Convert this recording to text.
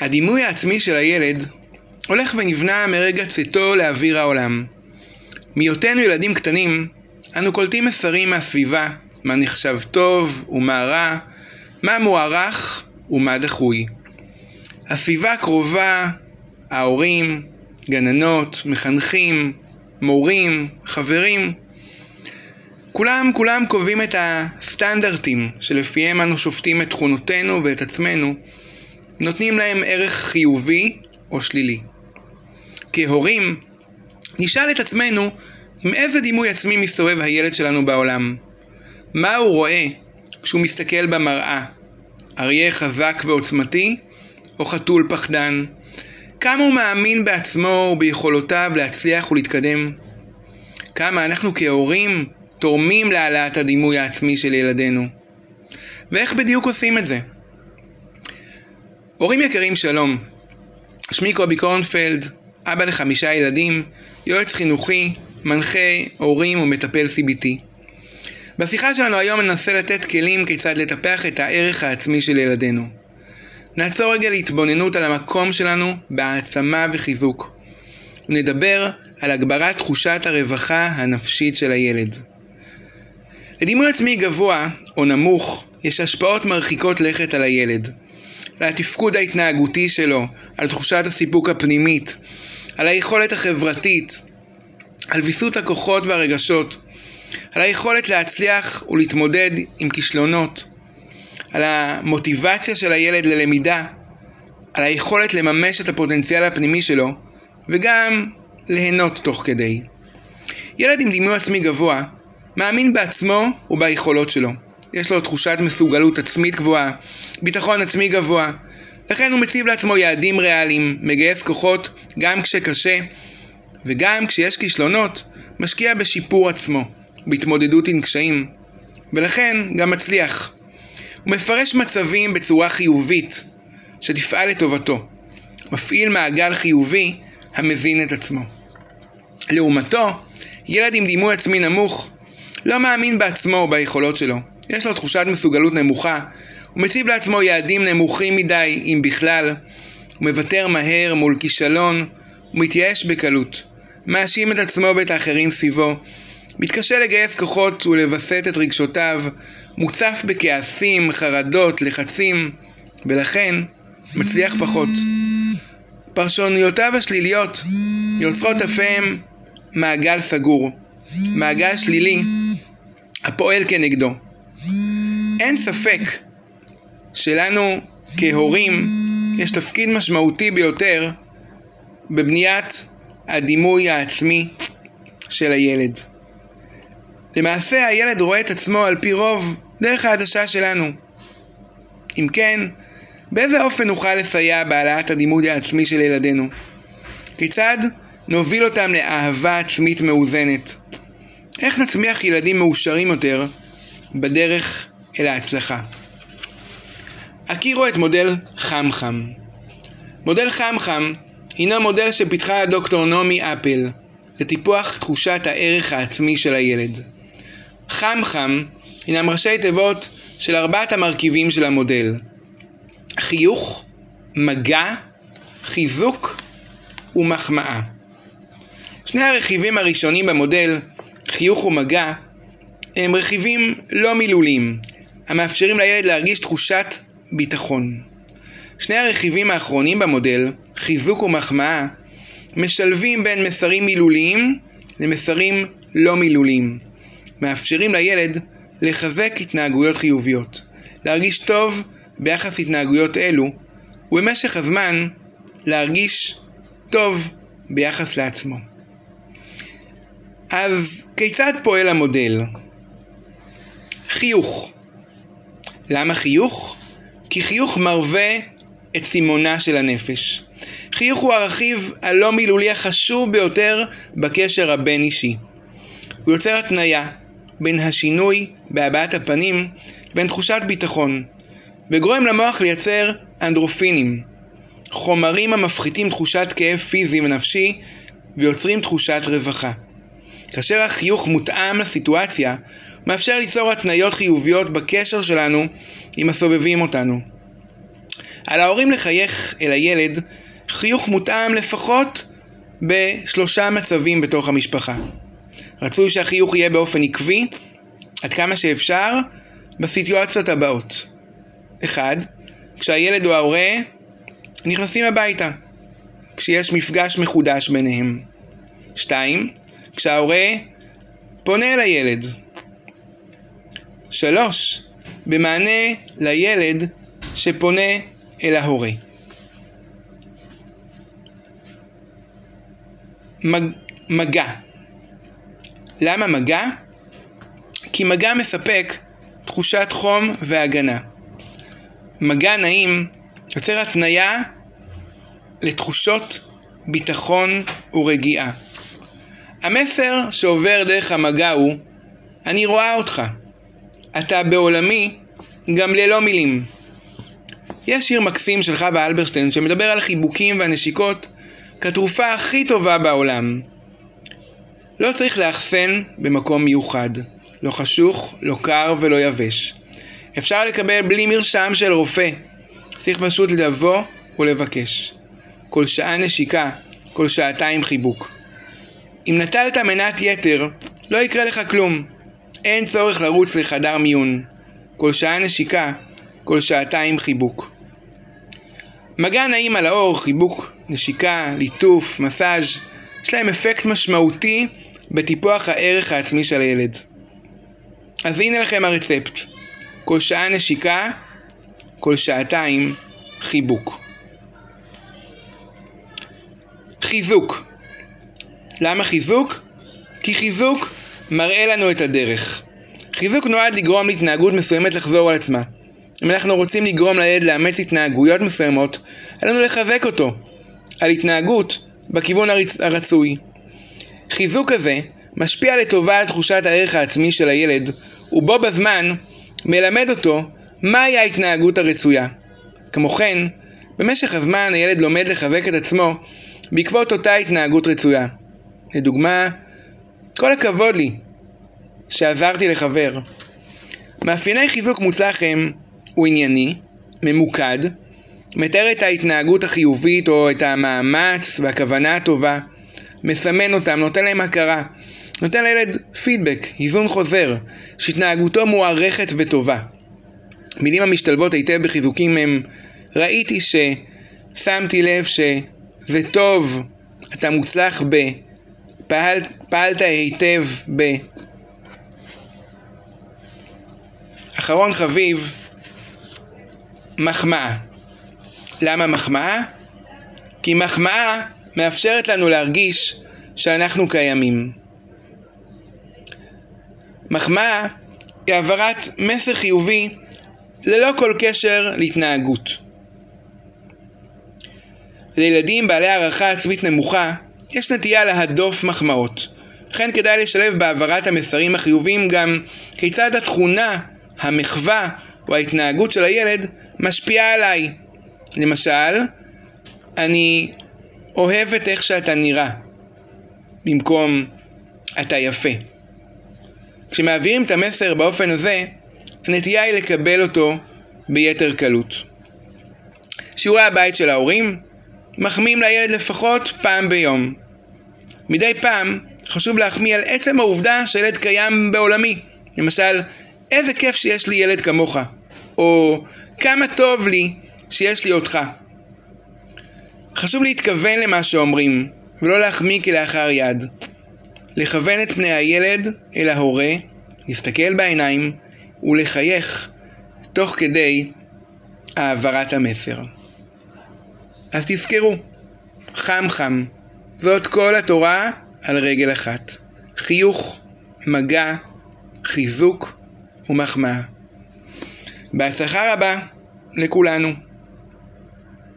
הדימוי העצמי של הילד הולך ונבנה מרגע צאתו לאוויר העולם. מהיותנו ילדים קטנים, אנו קולטים מסרים מהסביבה, מה נחשב טוב ומה רע, מה מוערך ומה דחוי. הסביבה הקרובה, ההורים, גננות, מחנכים, מורים, חברים, כולם קובעים את הסטנדרטים שלפיהם אנו שופטים את תכונותינו ואת עצמנו, נותנים להם ערך חיובי או שלילי. כהורים, נשאל את עצמנו עם איזה דימוי עצמי מסתובב הילד שלנו בעולם. מה הוא רואה כשהוא מסתכל במראה? אריה חזק ועוצמתי או חתול פחדן? כמה הוא מאמין בעצמו וביכולותיו להצליח ולהתקדם? כמה אנחנו כהורים תורמים להעלאת הדימוי העצמי של ילדינו? ואיך בדיוק עושים את זה? הורים יקרים, שלום. שמי קובי קורנפלד, אבא ל5 ילדים, יועץ חינוכי, מנחה הורים ומטפל CBT. בשיחה שלנו היום ננסה לתת כלים כיצד לטפח את הערך העצמי של ילדינו. נעצור רגע להתבוננות על המקום שלנו בהעצמה וחיזוק. נדבר על הגברת תחושת הרווחה הנפשית של הילד. לדימוי עצמי גבוה או נמוך יש השפעות מרחיקות לכת על הילד. על התפקוד ההתנהגותי שלו, על תחושת הסיפוק הפנימית, על היכולת החברתית, על ויסות הכוחות והרגשות, על היכולת להצליח ולהתמודד עם כישלונות, על המוטיבציה של הילד ללמידה, על היכולת לממש את הפוטנציאל הפנימי שלו, וגם ליהנות תוך כדי. ילד עם דימוי עצמי גבוה מאמין בעצמו וביכולות שלו. יש לו תחושת מסוגלות עצמית גבוהה, ביטחון עצמי גבוה, לכן הוא מציב לעצמו יעדים ריאליים, מגייס כוחות גם כשקשה, וגם כשיש כישלונות, משקיע בשיפור עצמו, בהתמודדות עם קשיים, ולכן גם מצליח. הוא מפרש מצבים בצורה חיובית, שתפעל לטובתו. מפעיל מעגל חיובי המזין את עצמו. לעומתו, ילד עם דימוי עצמי נמוך, לא מאמין בעצמו או ביכולות שלו. יש לו תחושת מסוגלות נמוכה, הוא מציב לעצמו יעדים נמוכים מדי, אם בכלל, הוא מוותר מהר מול כישלון, הוא מתייאש בקלות, מאשים את עצמו ואת האחרים סביבו, מתקשה לגייס כוחות ולווסת את רגשותיו, מוצף בכעסים, חרדות, לחצים, ולכן מצליח פחות. פרשנויותיו השליליות יוצרות אף הם מעגל סגור, מעגל שלילי הפועל כנגדו. אין ספק שלנו כהורים יש תפקיד משמעותי ביותר בבניית הדימוי העצמי של הילד. למעשה הילד רואה את עצמו על פי רוב דרך העדשה שלנו. אם כן, באיזה אופן נוכל לסייע בהעלאת הדימוי העצמי של ילדינו? כיצד נוביל אותם לאהבה עצמית מאוזנת? איך נצמיח ילדים מאושרים יותר בדרך אל ההצלחה? הכירו את מודל חם-חם. מודל חם-חם הינו מודל שפיתחה דוקטור נומי אפל לטיפוח תחושת הערך העצמי של הילד. חם-חם הינם ראשי תיבות של 4 המרכיבים של המודל: חיוך, מגע, חיזוק ומחמאה. 2 הרכיבים הראשונים במודל, חיוך ומגע, הם רכיבים לא מילוליים, המאפשרים לילד להרגיש תחושת ביטחון. 2 הרכיבים האחרונים במודל, חיזוק ומחמאה, משלבים בין מסרים מילוליים למסרים לא מילוליים, מאפשרים לילד לחזק התנהגויות חיוביות, להרגיש טוב ביחס התנהגויות אלו, ובמשך הזמן להרגיש טוב ביחס לעצמו. אז כיצד פועל המודל? חיוך. למה חיוך? כי חיוך מרווה את סימונה של הנפש. חיוך הוא הרכיב הלא מילולי החשוב ביותר בקשר הבין אישי. הוא יוצר התניה בין השינוי בהבעת הפנים ובין תחושת ביטחון, וגורם למוח לייצר אנדרופינים, חומרים המפחיתים תחושת כאב פיזי ונפשי ויוצרים תחושת רווחה. כאשר החיוך מותאם לסיטואציה, הוא מאפשר ליצור התניות חיוביות בקשר שלנו עם הסובבים אותנו. על ההורים לחייך אל הילד חיוך מותאם לפחות בשלושה מצבים בתוך המשפחה. רצוי שהחיוך יהיה באופן עקבי, עד כמה שאפשר, בסיטואציות הבאות. 1. כשהילד או ההורה נכנסים הביתה, כשיש מפגש מחודש ביניהם. 2. כשההורה פונה לילד. 3. במענה לילד שפונה אל ההורה. מגע. למה מגע? כי מגע מספק תחושת חום והגנה. מגע נעים יוצר התניה לתחושות ביטחון ורגיעה. המסר שעובר דרך המגע הוא: אני רואה אותך, אתה בעולמי גם ללא מילים. יש שיר מקסים של חווה אלברשטיין שמדבר על החיבוקים והנשיקות כתרופה הכי טובה בעולם. לא צריך לאחסן במקום מיוחד, לא חשוך, לא קר ולא יבש. אפשר לקבל בלי מרשם של רופא, צריך פשוט לבוא ולבקש. כל שעה נשיקה, כל שעתיים חיבוק. אם נטלת מנת יתר, לא יקרה לך כלום. אין צורך לרוץ לחדר מיון. כל שעה נשיקה, כל שעתיים חיבוק. מגע נעים על האור, חיבוק, נשיקה, ליטוף, מסאז' יש להם אפקט משמעותי בטיפוח הערך העצמי של הילד. אז הנה לכם הרצפט. כל שעה נשיקה, כל שעתיים חיבוק. חיזוק. למה חיזוק? כי חיזוק מראה לנו את הדרך. חיזוק נועד לגרום להתנהגות מסוימת לחזור על עצמה. אם אנחנו רוצים לגרום לילד לאמץ התנהגויות מסוימות, עלינו לחזק אותו על התנהגות בכיוון הרצוי. חיזוק הזה משפיע לטובה על תחושת הערך העצמי של הילד, ובו בזמן מלמד אותו מהי ההתנהגות הרצויה. כמו כן, במשך הזמן הילד לומד לחזק את עצמו בעקבות אותה התנהגות רצויה. לדוגמה, כל הכבוד לי שעזרתי לחבר. מאפייני חיזוק מוצלח הם: הוא ענייני, ממוקד, מתאר את ההתנהגות החיובית או את המאמץ והכוונה הטובה, מסמן אותם, נותן להם הכרה, נותן לילד פידבק, היזון חוזר, שהתנהגותו מוערכת וטובה. מילים המשתלבות היטב בחיזוקים הם: ראיתי ש, שמתי לב ש, זה טוב, אתה מוצלח ב, פעלת היטב ב. אחרון חביב, מחמאה. למה מחמאה? כי מחמאה מאפשרת לנו להרגיש שאנחנו קיימים. מחמאה היא העברת מסר חיובי ללא כל קשר להתנהגות. לילדים בעלי הערכה עצמית נמוכה יש נטייה להדוף מחמאות. לכן כדאי לשלב בעברת המסרים החיוביים גם כיצד התכונה, המחווה או ההתנהגות של הילד משפיעה עליי. למשל, אני אוהבת איך שאתה נראה, במקום אתה יפה. כשמעבירים את המסר באופן הזה, הנטייה היא לקבל אותו ביתר קלות. שיעורי הבית של ההורים מחמיאים לילד לפחות פעם ביום. מדי פעם חשוב להחמיא על עצם העובדה שילד קיים בעולמי. למשל, איזה כיף שיש לי ילד כמוך, או כמה טוב לי שיש לי אותך. חשוב להתכוון למה שאומרים, ולא להחמיא כלאחר יד. לכוון את פני הילד אל ההורה, להסתכל בעיניים ולחייך תוך כדי העברת המסר. אז תזכרו, חם חם, זאת כל התורה על רגל אחת. חיוך, מגע, חיזוק ומחמאה. בהצלחה רבה לכולנו.